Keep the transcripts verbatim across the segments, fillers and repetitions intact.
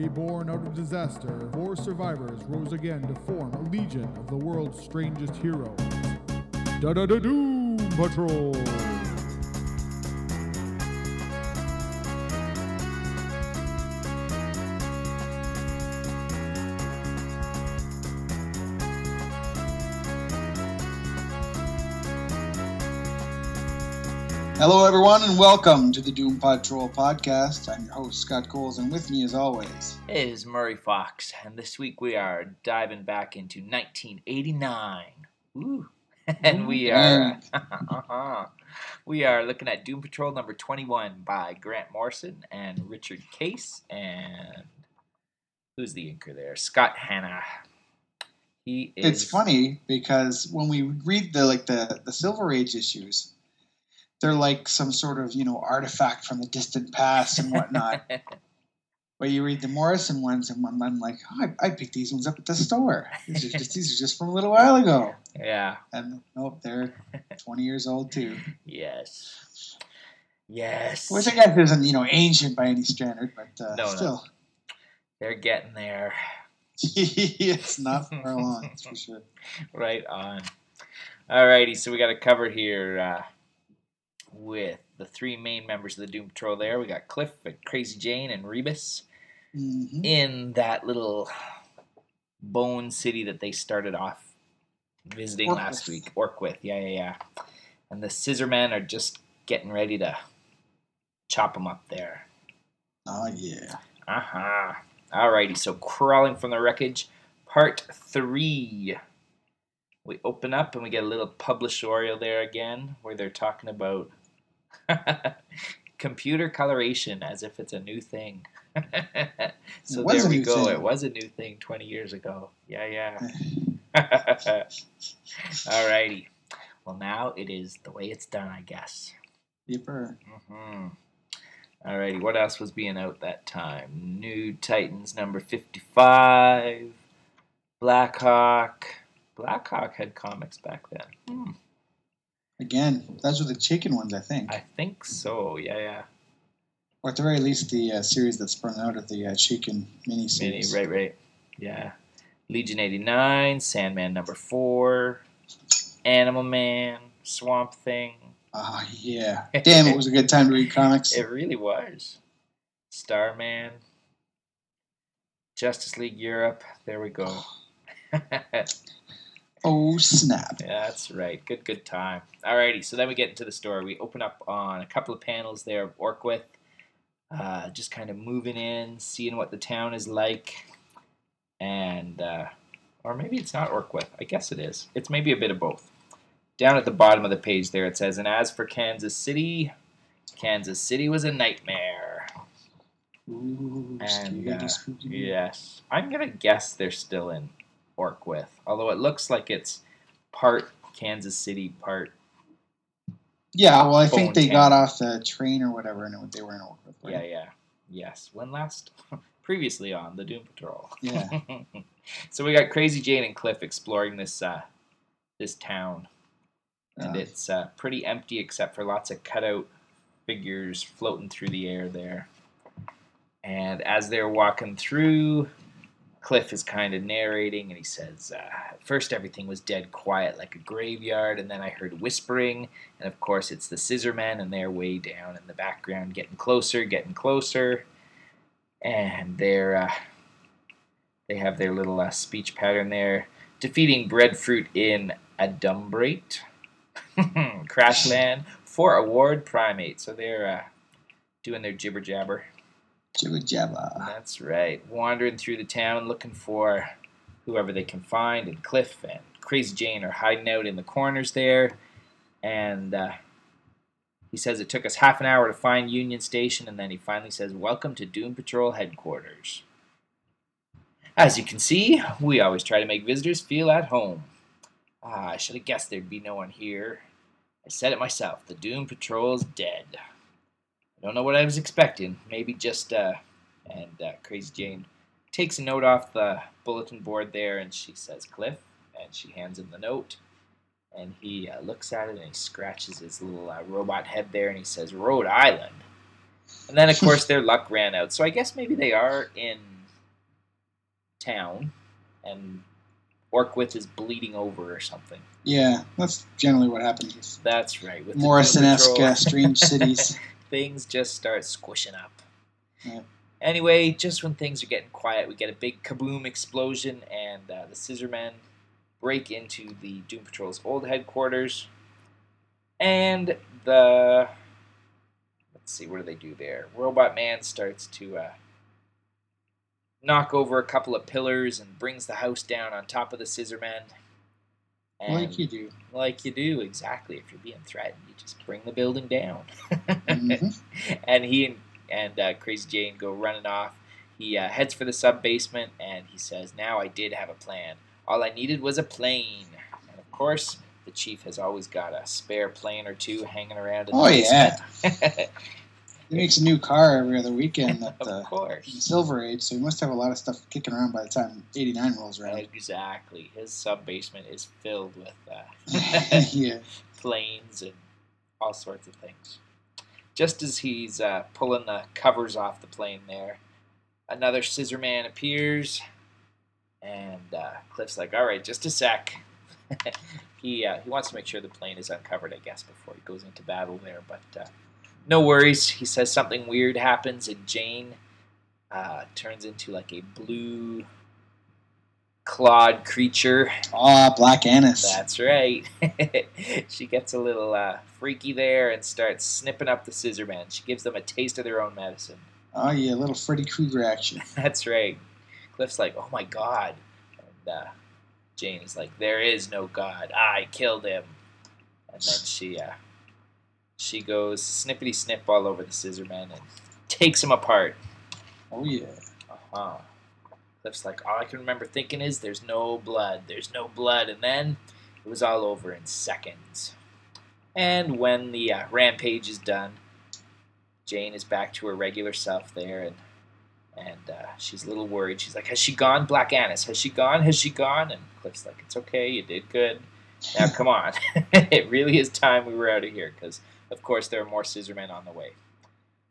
Reborn out of disaster, four survivors rose again to form a legion of the world's strangest heroes. Da da da Doom Patrol! Hello, everyone, and welcome to the Doom Patrol podcast. I'm your host, Scott Coles, and with me, as always, is Murray Fox. And this week, we are diving back into nineteen eighty-nine. Ooh. And we are uh-huh. we are looking at Doom Patrol number twenty-one by Grant Morrison and Richard Case. And who's the inker there? Scott Hanna. He is... It's funny, because when we read the like the, the Silver Age issues... They're like some sort of, you know, artifact from the distant past and whatnot. But you read the Morrison ones, and I'm like, oh, I, I picked these ones up at the store. These are just these are just from a little while ago. Yeah. And nope, they're twenty years old too. Yes. Yes. Which I guess isn't, you know, ancient by any standard, but uh, no, still, no. They're getting there. It's not far along, that's for sure. Right on. All righty, so we got a cover here. Uh, with the three main members of the Doom Patrol there. We got Cliff, Crazy Jane, and Rebus mm-hmm. in that little bone city that they started off visiting Orqwith. last week. Orqwith, yeah, yeah, yeah. And the Scissor Men are just getting ready to chop them up there. Oh, yeah. Uh-huh. Alrighty, so Crawling From the Wreckage, part three. We open up and we get a little publishorial there again where they're talking about computer coloration as if it's a new thing. So there we go. Thing. It was a new thing twenty years ago. Yeah, yeah. All righty. Well, now it is the way it's done, I guess. Yipper. Mm-hmm. All righty. What else was being out that time? New Titans number fifty-five. Blackhawk. Blackhawk had comics back then. Hmm. Again, those were the chicken ones, I think. I think so, yeah, yeah. Or at the very least, the uh, series that sprung out of the uh, chicken miniseries. Mini, right, right. Yeah. Legion eighty-nine, Sandman number four, Animal Man, Swamp Thing. Oh, yeah. Damn, it was a good time to read comics. It really was. Starman, Justice League Europe. There we go. Oh, snap. Yeah, that's right. Good, good time. Alrighty, so then we get into the story. We open up on a couple of panels there of Orqwith, uh, just kind of moving in, seeing what the town is like. And, uh, or maybe it's not Orqwith. I guess it is. It's maybe a bit of both. Down at the bottom of the page there, it says, and as for Kansas City, Kansas City was a nightmare. Ooh, and, uh, yes. I'm going to guess they're still in Orqwith, although it looks like it's part Kansas City, part... Yeah, well, I think they town. got off the train or whatever, and they were in Orqwith. Right? Yeah, yeah. Yes. When last? Previously on the Doom Patrol. Yeah. So we got Crazy Jane and Cliff exploring this uh, this town, and uh, it's uh, pretty empty except for lots of cutout figures floating through the air there. And as they're walking through... Cliff is kind of narrating, and he says, uh, at first everything was dead quiet like a graveyard, and then I heard whispering, and of course it's the Scissor Men, and they're way down in the background, getting closer, getting closer, and they're, uh, they have their little uh, speech pattern there, defeating breadfruit in Adumbrate, Crashland, for award primate, so they're uh, doing their jibber-jabber. Jibba. That's right. Wandering through the town looking for whoever they can find, and Cliff and Crazy Jane are hiding out in the corners there. And uh, he says it took us half an hour to find Union Station, and then he finally says, welcome to Doom Patrol headquarters. As you can see, we always try to make visitors feel at home. Ah, I should have guessed there'd be no one here. I said it myself, the Doom Patrol's dead. Don't know what I was expecting. Maybe just, uh, and uh, Crazy Jane takes a note off the bulletin board there, and she says, Cliff, and she hands him the note, and he uh, looks at it, and he scratches his little uh, robot head there, and he says, Rhode Island. And then, of course, their luck ran out, so I guess maybe they are in town, and Orqwith is bleeding over or something. Yeah, that's generally what happens. That's right. With Morrison-esque uh, strange cities. Things just start squishing up. Yeah. Anyway, just when things are getting quiet, we get a big kaboom explosion, and uh, the Scissor Men break into the Doom Patrol's old headquarters. And the... Let's see, what do they do there? Robot Man starts to uh, knock over a couple of pillars and brings the house down on top of the Scissor Men. And like you do. Like you do, exactly. If you're being threatened, you just bring the building down. Mm-hmm. And he and, and uh, Crazy Jane go running off. He uh, heads for the sub-basement, and he says, now I did have a plan. All I needed was a plane. And, of course, the chief has always got a spare plane or two hanging around in the oh, basement. Oh, yeah. He makes a new car every other weekend at the uh, Silver Age, so he must have a lot of stuff kicking around by the time eighty-nine rolls around. Exactly. His sub-basement is filled with uh, yeah. planes and all sorts of things. Just as he's uh, pulling the covers off the plane there, another Scissor Man appears, and uh, Cliff's like, all right, just a sec. he, uh, he wants to make sure the plane is uncovered, I guess, before he goes into battle there, but... Uh, No worries. He says something weird happens, and Jane uh, turns into like a blue clawed creature. Ah, oh, Black Annis. That's right. She gets a little uh, freaky there and starts snipping up the Scissor Man. She gives them a taste of their own medicine. Oh, yeah, a little Freddy Krueger action. That's right. Cliff's like, oh my God. And uh, Jane is like, there is no God. I killed him. And then she... Uh, She goes snippity snip all over the Scissor Man and takes him apart. Oh yeah. Uh huh. Cliff's like, all I can remember thinking is, there's no blood, there's no blood, and then it was all over in seconds. And when the uh, rampage is done, Jane is back to her regular self there, and and uh, she's a little worried. She's like, has she gone, Black Annis? Has she gone? Has she gone? And Cliff's like, it's okay, you did good. Now come on, it really is time we were out of here because. Of course, there are more Scissor Men on the way.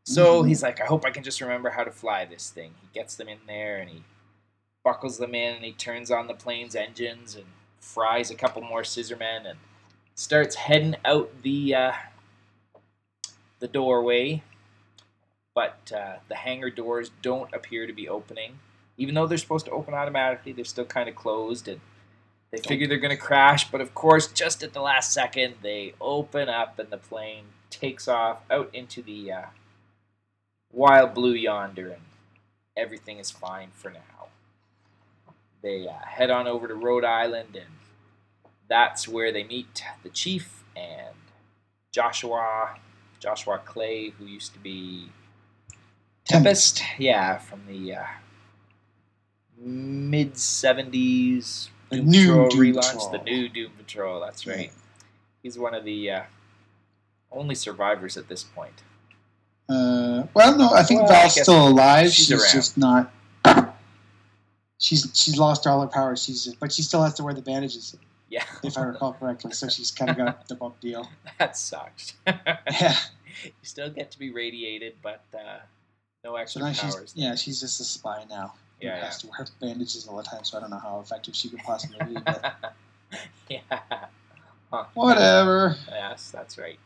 So he's like, I hope I can just remember how to fly this thing. He gets them in there, and he buckles them in, and he turns on the plane's engines and fries a couple more Scissor Men and starts heading out the uh, the doorway. But uh, the hangar doors don't appear to be opening. Even though they're supposed to open automatically, they're still kind of closed, and They figure they're going to crash, but of course, just at the last second, they open up and the plane takes off out into the uh, wild blue yonder, and everything is fine for now. They uh, head on over to Rhode Island, and that's where they meet the chief and Joshua, Joshua Clay, who used to be Tempest, Tempest. yeah, from the uh, mid-seventies... The Doom new Patrol Doom relaunch, Patrol. The new Doom Patrol, that's right. Yeah. He's one of the uh, only survivors at this point. Uh, well, no, I think well, Val's I still alive. She's, she's just not... She's she's lost all her powers, she's just, but she still has to wear the bandages, yeah, if I recall correctly, so she's kind of got the bump deal. That sucks. Yeah. You still get to be radiated, but uh, no extra so powers. She's, yeah, she's just a spy now. Yeah, yeah. Has to wear bandages all the time, so I don't know how effective she could possibly be. But yeah. Huh. Whatever. Yes, that's right.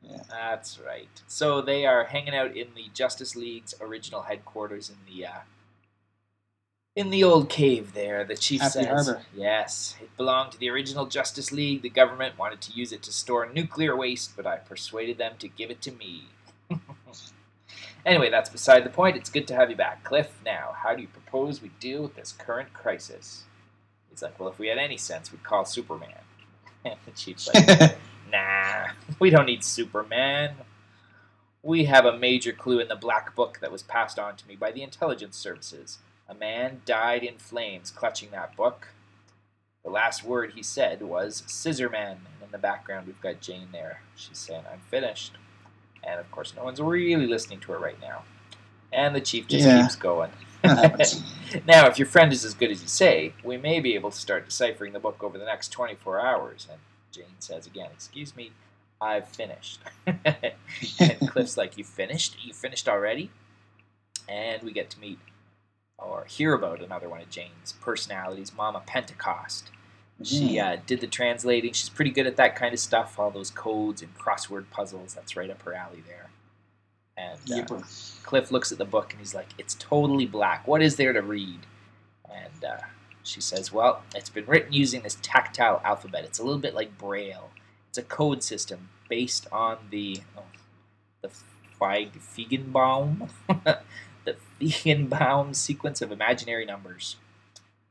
Yeah. That's right. So they are hanging out in the Justice League's original headquarters in the uh, in the old cave there. The chief Happy says, Harbor. "Yes, it belonged to the original Justice League. The government wanted to use it to store nuclear waste, but I persuaded them to give it to me." Anyway, that's beside the point. It's good to have you back, Cliff. Now, how do you propose we deal with this current crisis? He's like, well, if we had any sense, we'd call Superman. And the chief's like, nah, we don't need Superman. We have a major clue in the Black Book that was passed on to me by the intelligence services. A man died in flames clutching that book. The last word he said was Scissor Man. And in the background, we've got Jane there. She's saying, I'm finished. And, of course, no one's really listening to her right now. And the chief just yeah. keeps going. Now, if your friend is as good as you say, we may be able to start deciphering the book over the next twenty-four hours. And Jane says again, excuse me, I've finished. And Cliff's like, you finished? You finished already? And we get to meet or hear about another one of Jane's personalities, Mama Pentecost. She uh, did the translating. She's pretty good at that kind of stuff, all those codes and crossword puzzles. That's right up her alley there. And uh, Cliff looks at the book and he's like, it's totally black. What is there to read? And uh, she says, well, it's been written using this tactile alphabet. It's a little bit like Braille. It's a code system based on the oh, the Feigenbaum, the Feigenbaum sequence of imaginary numbers.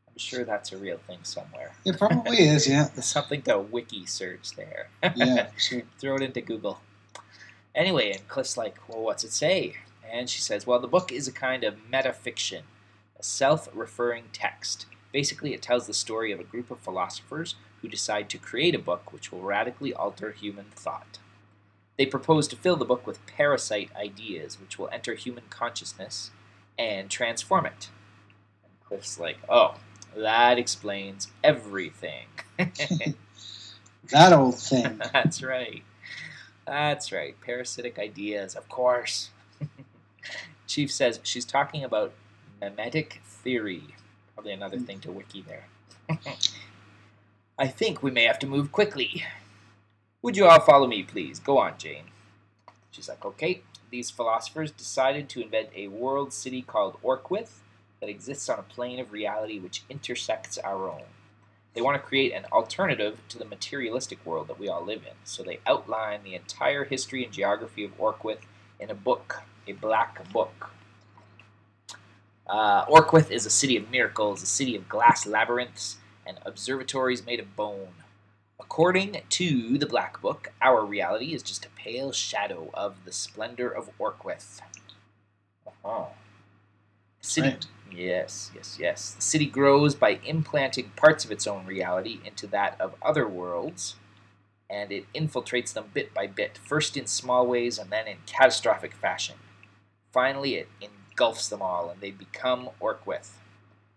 I'm sure that's a real thing somewhere. It probably is, yeah. Something to wiki search there. Yeah, sure. Throw it into Google. Anyway, and Cliff's like, well, what's it say? And she says, well, the book is a kind of metafiction, a self-referring text. Basically, it tells the story of a group of philosophers who decide to create a book which will radically alter human thought. They propose to fill the book with parasite ideas which will enter human consciousness and transform it. And Cliff's like, oh, that explains everything. That old thing. That's right. That's right. Parasitic ideas, of course. Chief says she's talking about memetic theory. Probably another thing to wiki there. I think we may have to move quickly. Would you all follow me, please? Go on, Jane. She's like, okay. These philosophers decided to invent a world city called Orqwith that exists on a plane of reality which intersects our own. They want to create an alternative to the materialistic world that we all live in, so they outline the entire history and geography of Orqwith in a book, a black book. Uh, Orqwith is a city of miracles, a city of glass labyrinths, and observatories made of bone. According to the Black Book, our reality is just a pale shadow of the splendor of Orqwith. Uh-huh. City. Right. Yes, yes, yes. The city grows by implanting parts of its own reality into that of other worlds, and it infiltrates them bit by bit, first in small ways and then in catastrophic fashion. Finally, it engulfs them all, and they become Orqwith.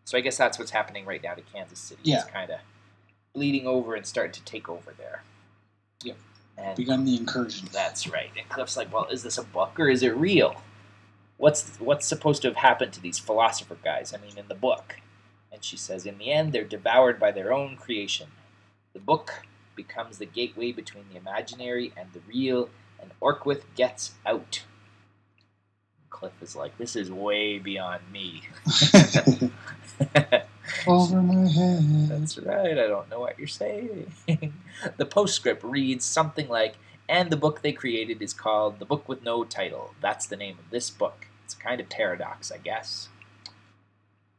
So I guess that's what's happening right now to Kansas City. Yeah. It's kind of bleeding over and starting to take over there. Yep. And begun the incursion. That's right. And Cliff's like, well, is this a book or is it real? What's what's supposed to have happened to these philosopher guys, I mean, in the book? And she says, in the end, they're devoured by their own creation. The book becomes the gateway between the imaginary and the real, and Orqwith gets out. Cliff is like, this is way beyond me. Over my head. That's right, I don't know what you're saying. The postscript reads something like, and the book they created is called The Book with No Title. That's the name of this book. It's a kind of paradox, I guess.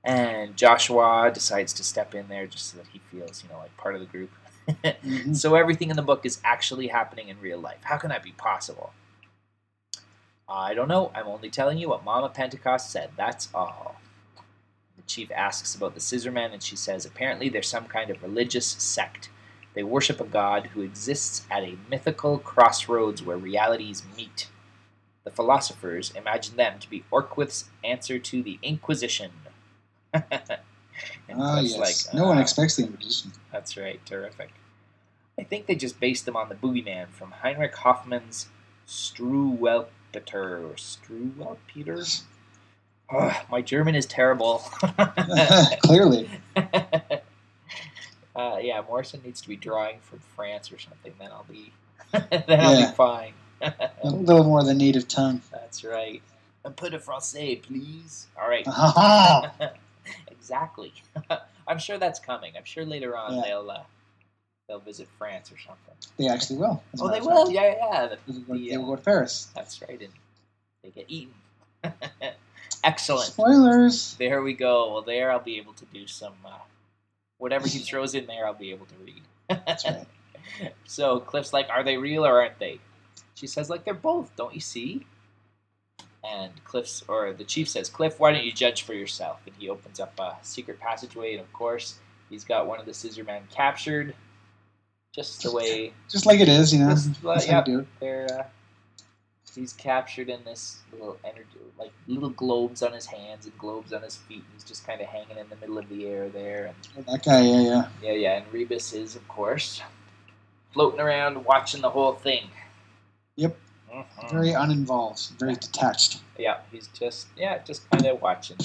And Joshua decides to step in there just so that he feels, you know, like part of the group. Mm-hmm. So everything in the book is actually happening in real life. How can that be possible? I don't know. I'm only telling you what Mama Pentecost said. That's all. The chief asks about the Scissor Men, and she says, apparently they're some kind of religious sect. They worship a god who exists at a mythical crossroads where realities meet. The philosophers imagine them to be Orqwith's answer to the Inquisition. Ah, uh, yes. Like, no uh, one expects the Inquisition. That's right. Terrific. I think they just based them on the boogeyman from Heinrich Hoffmann's Struwelpeter. Struwelpeter? Ugh, my German is terrible. Clearly. Uh, yeah, Morrison needs to be drawing from France or something. Then I'll be, then yeah. I'll be fine. A little more the native tongue. That's right. Un peu de français, please. All right. Exactly. I'm sure that's coming. I'm sure later on yeah. they'll uh, they'll visit France or something. They actually will. Oh, they will. Yeah, yeah. The, the, the, they will go to Paris. That's right, and they get eaten. Excellent. Spoilers. There we go. Well, there I'll be able to do some. Uh, Whatever he throws in there, I'll be able to read. That's right. So Cliff's like, are they real or aren't they? She says, like, they're both, don't you see? And Cliff's, or the chief says, Cliff, why don't you judge for yourself? And he opens up a secret passageway, and of course, he's got one of the Scissor Men captured. Just the way... Just like it is, you know. Just, uh, yep, do it. They're, uh, he's captured in this little energy, like little globes on his hands and globes on his feet. He's just kind of hanging in the middle of the air there. And that guy, yeah, yeah. Yeah, yeah, and Rebus is, of course, floating around watching the whole thing. Yep. Mm-hmm. Very uninvolved, very detached. Yeah, he's just, yeah, just kind of watching.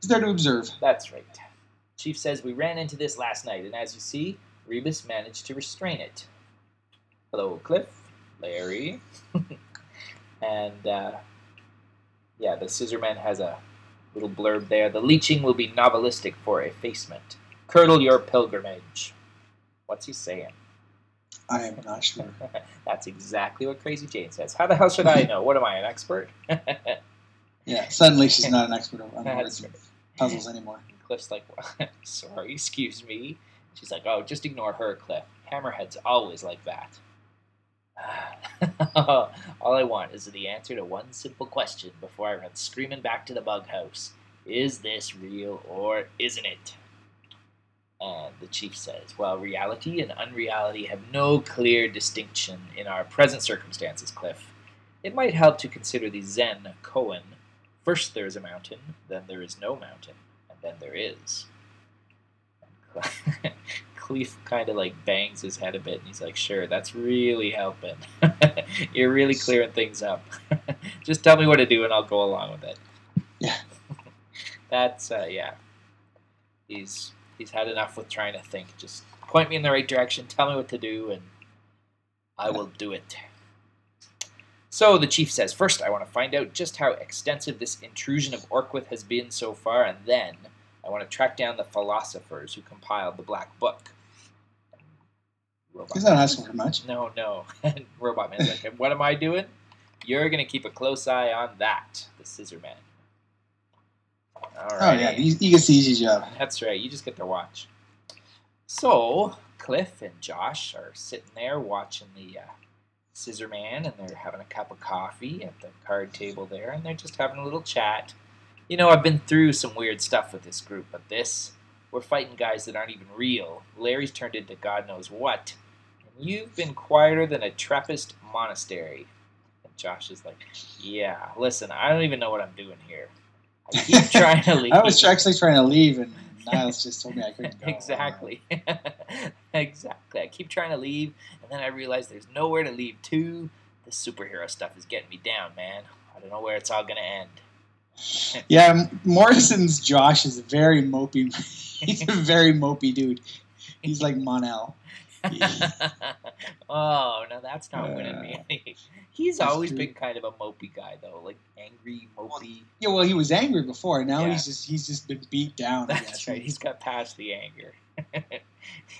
He's there to observe. That's right. Chief says, we ran into this last night, and as you see, Rebus managed to restrain it. Hello, Cliff. Larry. and, uh, yeah, the Scissor Man has a little blurb there. The leeching will be novelistic for effacement. Curdle your pilgrimage. What's he saying? I am not sure. That's exactly what Crazy Jane says. How the hell should I know? What am I, an expert? Yeah, suddenly she's not an expert on puzzles anymore. And Cliff's like, well, sorry, excuse me. She's like, oh, just ignore her, Cliff. Hammerhead's always like that. All I want is the answer to one simple question before I run screaming back to the bug house. Is this real or isn't it? And the chief says, well, reality and unreality have no clear distinction in our present circumstances, Cliff. It might help to consider the Zen koan. First there is a mountain, then there is no mountain, and then there is. And Cliff kind of like bangs his head a bit, and he's like, sure, that's really helping. You're really clearing things up. Just tell me what to do, and I'll go along with it. Yeah. That's, uh, yeah. He's... He's had enough with trying to think. Just point me in the right direction, tell me what to do, and I will do it. So the chief says, first I want to find out just how extensive this intrusion of Orqwith has been so far, and then I want to track down the philosophers who compiled the Black Book. Robot He's not asking for much. No, no. Robot Man's like, what am I doing? You're going to keep a close eye on that, the Scissor Man. All right. Oh, yeah, you can see his job. That's right, you just get to watch. So, Cliff and Josh are sitting there watching the uh, Scissor Man, and they're having a cup of coffee at the card table there, and they're just having a little chat. You know, I've been through some weird stuff with this group, but this, we're fighting guys that aren't even real. Larry's turned into God knows what. And you've been quieter than a Trappist monastery. And Josh is like, yeah, listen, I don't even know what I'm doing here. I keep trying to leave. I was actually trying to leave, and Niles just told me I couldn't go. Exactly. Exactly. I keep trying to leave, and then I realize there's nowhere to leave to. This superhero stuff is getting me down, man. I don't know where it's all going to end. Yeah, Morrison's Josh is a very mopey. He's a very mopey dude. He's like Monel. Oh, no, that's not uh, winning me. He's always true. Been kind of a mopey guy, though, like angry, mopey. Yeah, well, he was angry before. Now yeah. he's just he's just been beat down. That's I guess. Right. He's got past the anger.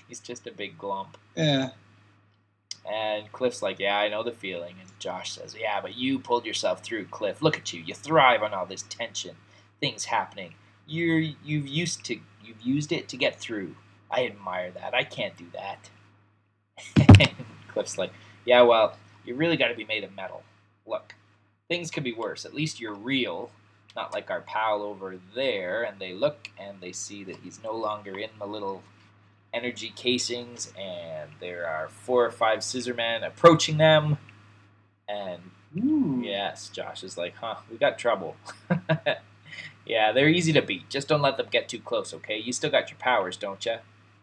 He's just a big glump. Yeah. And Cliff's like, yeah, I know the feeling. And Josh says, yeah, but you pulled yourself through, Cliff. Look at you. You thrive on all this tension, things happening. You're you've used to you've used it to get through. I admire that. I can't do that. Cliff's like, yeah, well, you really got to be made of metal. Look, things could be worse. At least you're real, not like our pal over there. And they look and they see that he's no longer in the little energy casings, and there are four or five Scissor Men approaching them. And ooh. Yes, Josh is like, huh, we got trouble. Yeah, they're easy to beat. Just don't let them get too close, okay? You still got your powers, don't you?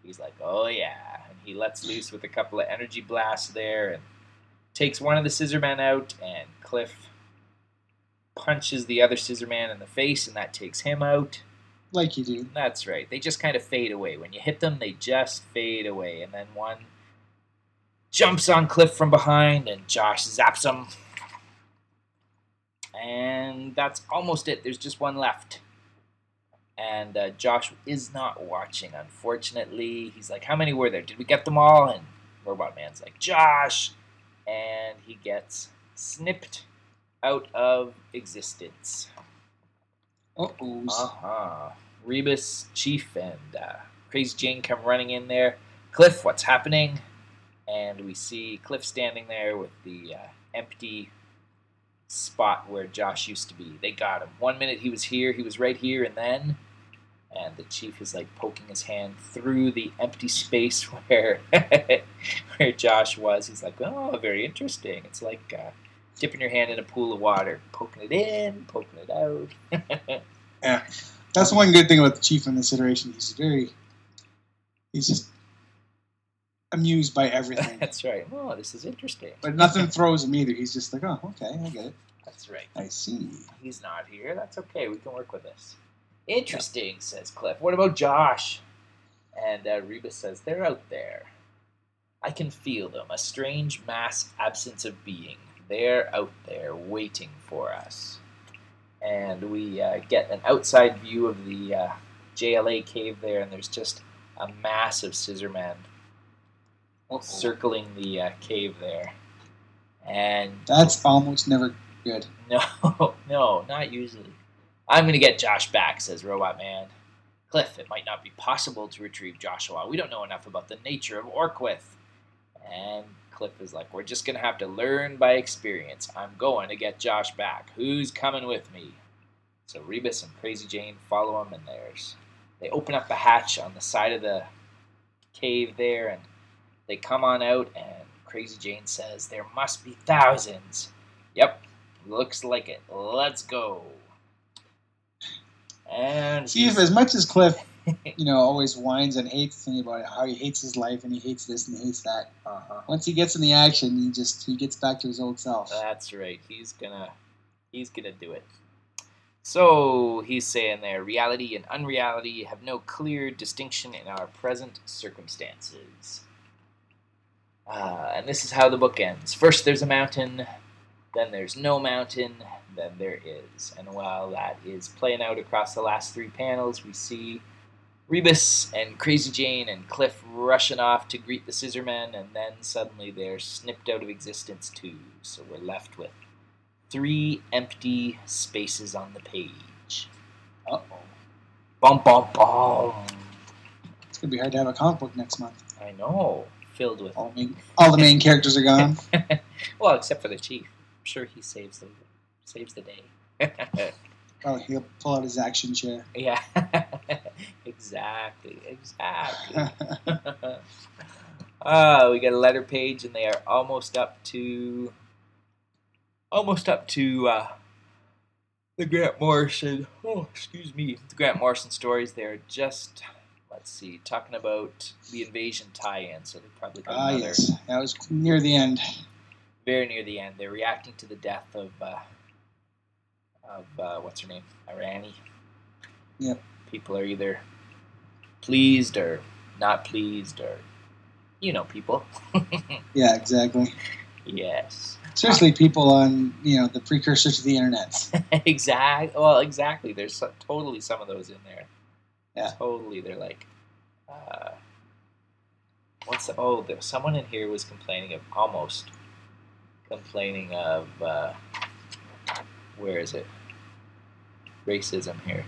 He's like, oh, yeah. And he lets loose with a couple of energy blasts there and takes one of the Scissor Men out, and Cliff punches the other Scissor Man in the face, and that takes him out. Like you do. That's right. They just kind of fade away. When you hit them, they just fade away. And then one jumps on Cliff from behind, and Josh zaps him. And that's almost it. There's just one left. And uh, Josh is not watching, unfortunately. He's like, how many were there? Did we get them all? And Robot Man's like, Josh! And he gets snipped out of existence. Uh-oh. Uh-huh. Rebus, Chief, and uh, Crazy Jane come running in there. Cliff, what's happening? And we see Cliff standing there with the uh, empty spot where Josh used to be. They got him. One minute he was here, he was right here, and then... And the chief is like poking his hand through the empty space where where Josh was. He's like, oh, very interesting. It's like uh, dipping your hand in a pool of water, poking it in, poking it out. Yeah, that's one good thing about the chief in this iteration. He's very, he's just amused by everything. That's right. Oh, this is interesting. But nothing throws him either. He's just like, oh, okay, I get it. That's right. I see. He's not here. That's okay. We can work with this. Interesting, says Cliff. What about Josh? And uh, Rebus says, they're out there. I can feel them, a strange mass absence of being. They're out there waiting for us. And we uh, get an outside view of the uh, J L A cave there, and there's just a mass of Scissor Men circling the uh, cave there. And that's almost never good. No, no, not usually. I'm going to get Josh back, says Robot Man. Cliff, it might not be possible to retrieve Joshua. We don't know enough about the nature of Orqwith. And Cliff is like, we're just going to have to learn by experience. I'm going to get Josh back. Who's coming with me? So Rebus and Crazy Jane follow him, and there's, they open up a hatch on the side of the cave there, and they come on out, and Crazy Jane says, there must be thousands. Yep, looks like it. Let's go. And see, if as much as Cliff, you know, always whines and hates me about how he hates his life and he hates this and he hates that. Uh-huh. Once he gets in the action, he just he gets back to his old self. That's right. He's gonna he's gonna do it. So he's saying there, reality and unreality have no clear distinction in our present circumstances. Uh, and this is how the book ends. First, there's a mountain. Then there's no mountain. Then there is. And while that is playing out across the last three panels, we see Rebus and Crazy Jane and Cliff rushing off to greet the Scissor Men, and then suddenly they're snipped out of existence too. So we're left with three empty spaces on the page. Uh-oh. Bum, bum, bum. It's going to be hard to have a comic book next month. I know. Filled with... All, main, all the main characters are gone. Well, except for the chief. I'm sure he saves them. Saves the day. Oh, he'll pull out his action chair. Yeah. exactly. Exactly. uh, we got a letter page, and they are almost up to... Almost up to uh, the Grant Morrison... Oh, excuse me. The Grant Morrison stories. They're just... Let's see. Talking about the invasion tie-in, so they probably got uh, another... Ah, yes. That was near the end. Very near the end. They're reacting to the death of... Uh, Of, uh, what's her name? Irani. Yep. People are either pleased or not pleased or, you know, people. Yeah, exactly. Yes. Seriously, people on, you know, the precursor to the internet. Exactly. Well, exactly. There's so, totally some of those in there. Yeah. Totally. They're like, uh, what's the, oh, there, someone in here was complaining of, almost complaining of, uh, where is it? Racism here.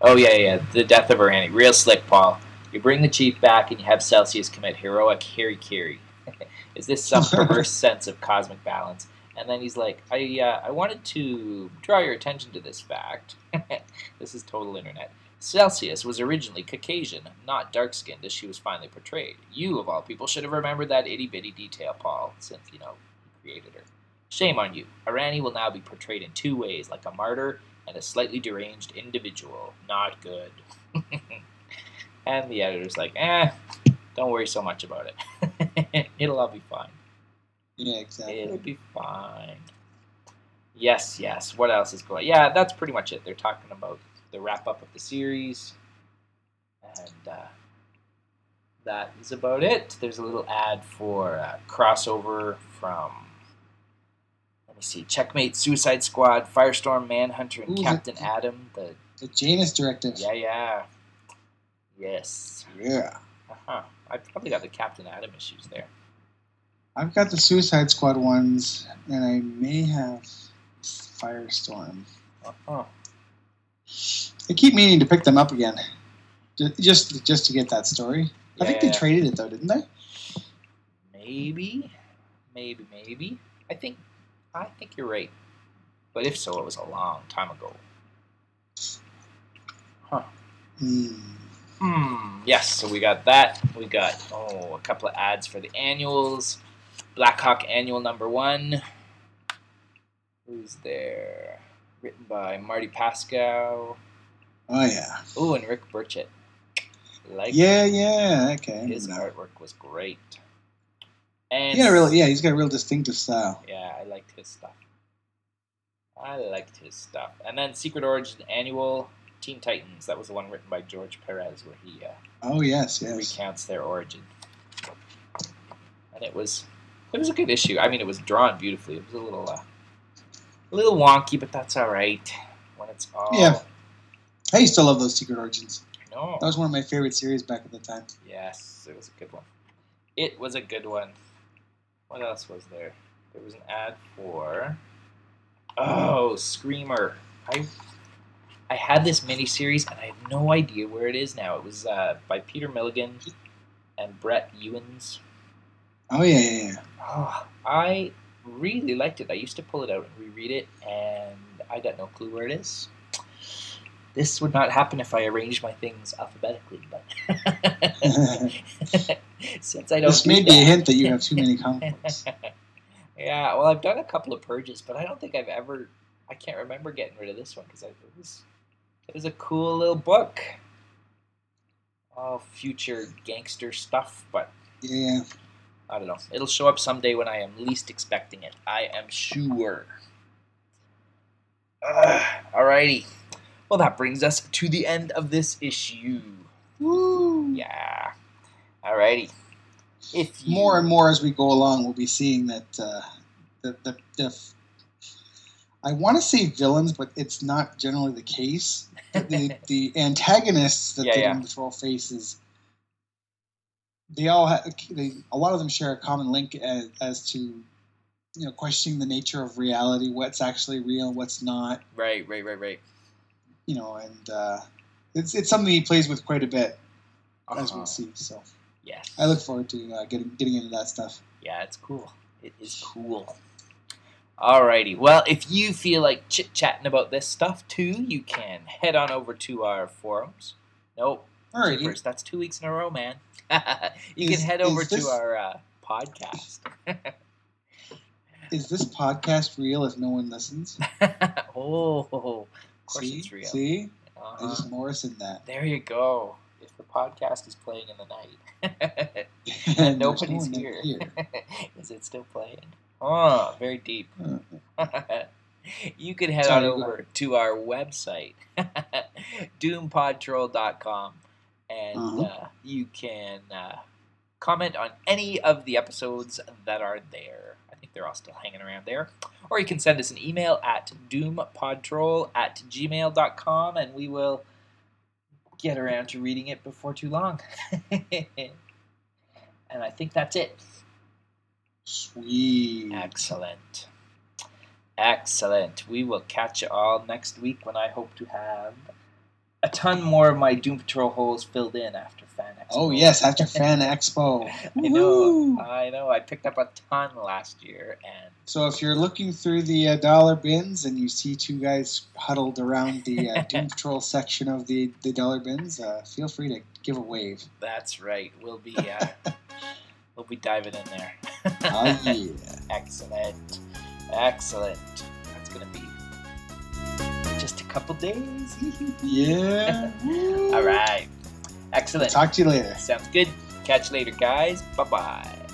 Oh, yeah, yeah. The death of Irani. Real slick, Paul. You bring the chief back and you have Celsius commit heroic hara-kiri. Is this some perverse sense of cosmic balance? And then he's like, I uh, I wanted to draw your attention to this fact. This is total internet. Celsius was originally Caucasian, not dark-skinned, as she was finally portrayed. You, of all people, should have remembered that itty-bitty detail, Paul, since, you know, you created her. Shame on you. Irani will now be portrayed in two ways, like a martyr and a slightly deranged individual. Not good. And the editor's like, eh, don't worry so much about it. It'll all be fine. Yeah, exactly. It'll be fine. Yes, yes. What else is going on? Yeah, that's pretty much it. They're talking about the wrap-up of the series. And uh, that is about it. There's a little ad for uh, crossover from... Let me see. Checkmate, Suicide Squad, Firestorm, Manhunter, and Ooh, Captain the, Adam. The the Janus Directive. Yeah, yeah. Yes. Yeah. Uh-huh. I probably got the Captain Adam issues there. I've got the Suicide Squad ones, and I may have Firestorm. Uh-huh. I keep meaning to pick them up again, just, just to get that story. Yeah, I think yeah. They traded it, though, didn't they? Maybe. Maybe, maybe. I think... I think you're right. But if so, it was a long time ago. Huh. Mm. Mm. Yes, so we got that. We got, oh, a couple of ads for the annuals. Blackhawk Annual Number one. Who's there? Written by Marty Pascoe. Oh, yeah. Oh, and Rick Burchett. Like yeah, him. yeah, okay. His no. artwork was great. And yeah, really, yeah, he's got a real distinctive style. Yeah, I liked his stuff. I liked his stuff. And then Secret Origins Annual, Teen Titans. That was the one written by George Perez, where he uh, oh yes, yes recounts their origin. And it was it was a good issue. I mean, it was drawn beautifully. It was a little uh, a little wonky, but that's all right when it's all. Yeah, I used to love those Secret Origins. I know that was one of my favorite series back at the time. Yes, it was a good one. It was a good one. What else was there? There was an ad for oh Screamer. I I had this miniseries, and I have no idea where it is now. It was uh, by Peter Milligan and Brett Ewins. Oh, yeah, yeah, yeah. Oh, I really liked it. I used to pull it out and reread it, and I got no clue where it is. This would not happen if I arranged my things alphabetically, but since I don't This may do that, be a hint that you have too many conflicts. Yeah, well, I've done a couple of purges, but I don't think I've ever... I can't remember getting rid of this one, because it was, it was a cool little book. All future gangster stuff, but yeah, I don't know. It'll show up someday when I am least expecting it. I am sure. Uh, alrighty. Well, that brings us to the end of this issue. Woo! Yeah. Alrighty. If you... More and more as we go along, we'll be seeing that uh, the... the, the I want to say villains, but it's not generally the case. The, the antagonists that yeah, the yeah. Doom Patrol faces, they all have, they, a lot of them share a common link as, as to, you know, questioning the nature of reality, what's actually real, what's not. Right, right, right, right. You know, and uh, it's it's something he plays with quite a bit, uh-huh. as we'll see. So, yes, I look forward to uh, getting getting into that stuff. Yeah, it's cool. It is cool. Alrighty, well, if you feel like chit-chatting about this stuff, too, you can head on over to our forums. Nope. Right, you, that's two weeks in a row, man. you is, can head over this, to our uh, podcast. Is this podcast real if no one listens? oh, of course see, it's real. See? Uh-huh. I just Morrison that. There you go. If the podcast is playing in the night and nobody's no here, here. is it still playing? Oh, very deep. You can head Sorry, on over to our website, doom patrol dot com, and uh-huh. uh, you can uh, comment on any of the episodes that are there. I think they're all still hanging around there. Or you can send us an email at doom patrol at gmail dot com, and we will get around to reading it before too long. And I think that's it. Sweet. Excellent. Excellent. We will catch you all next week when I hope to have a ton more of my Doom Patrol holes filled in after Fan Expo. Oh, yes, after Fan Expo. I know. I know. I picked up a ton last year. And so if you're looking through the uh, dollar bins and you see two guys huddled around the uh, Doom Patrol section of the, the dollar bins, uh, feel free to give a wave. That's right. We'll be... Uh, We'll be diving in there. Oh, yeah. Excellent. Excellent. That's going to be just a couple days. Yeah. All right. Excellent. I'll talk to you later. Sounds good. Catch you later, guys. Bye-bye.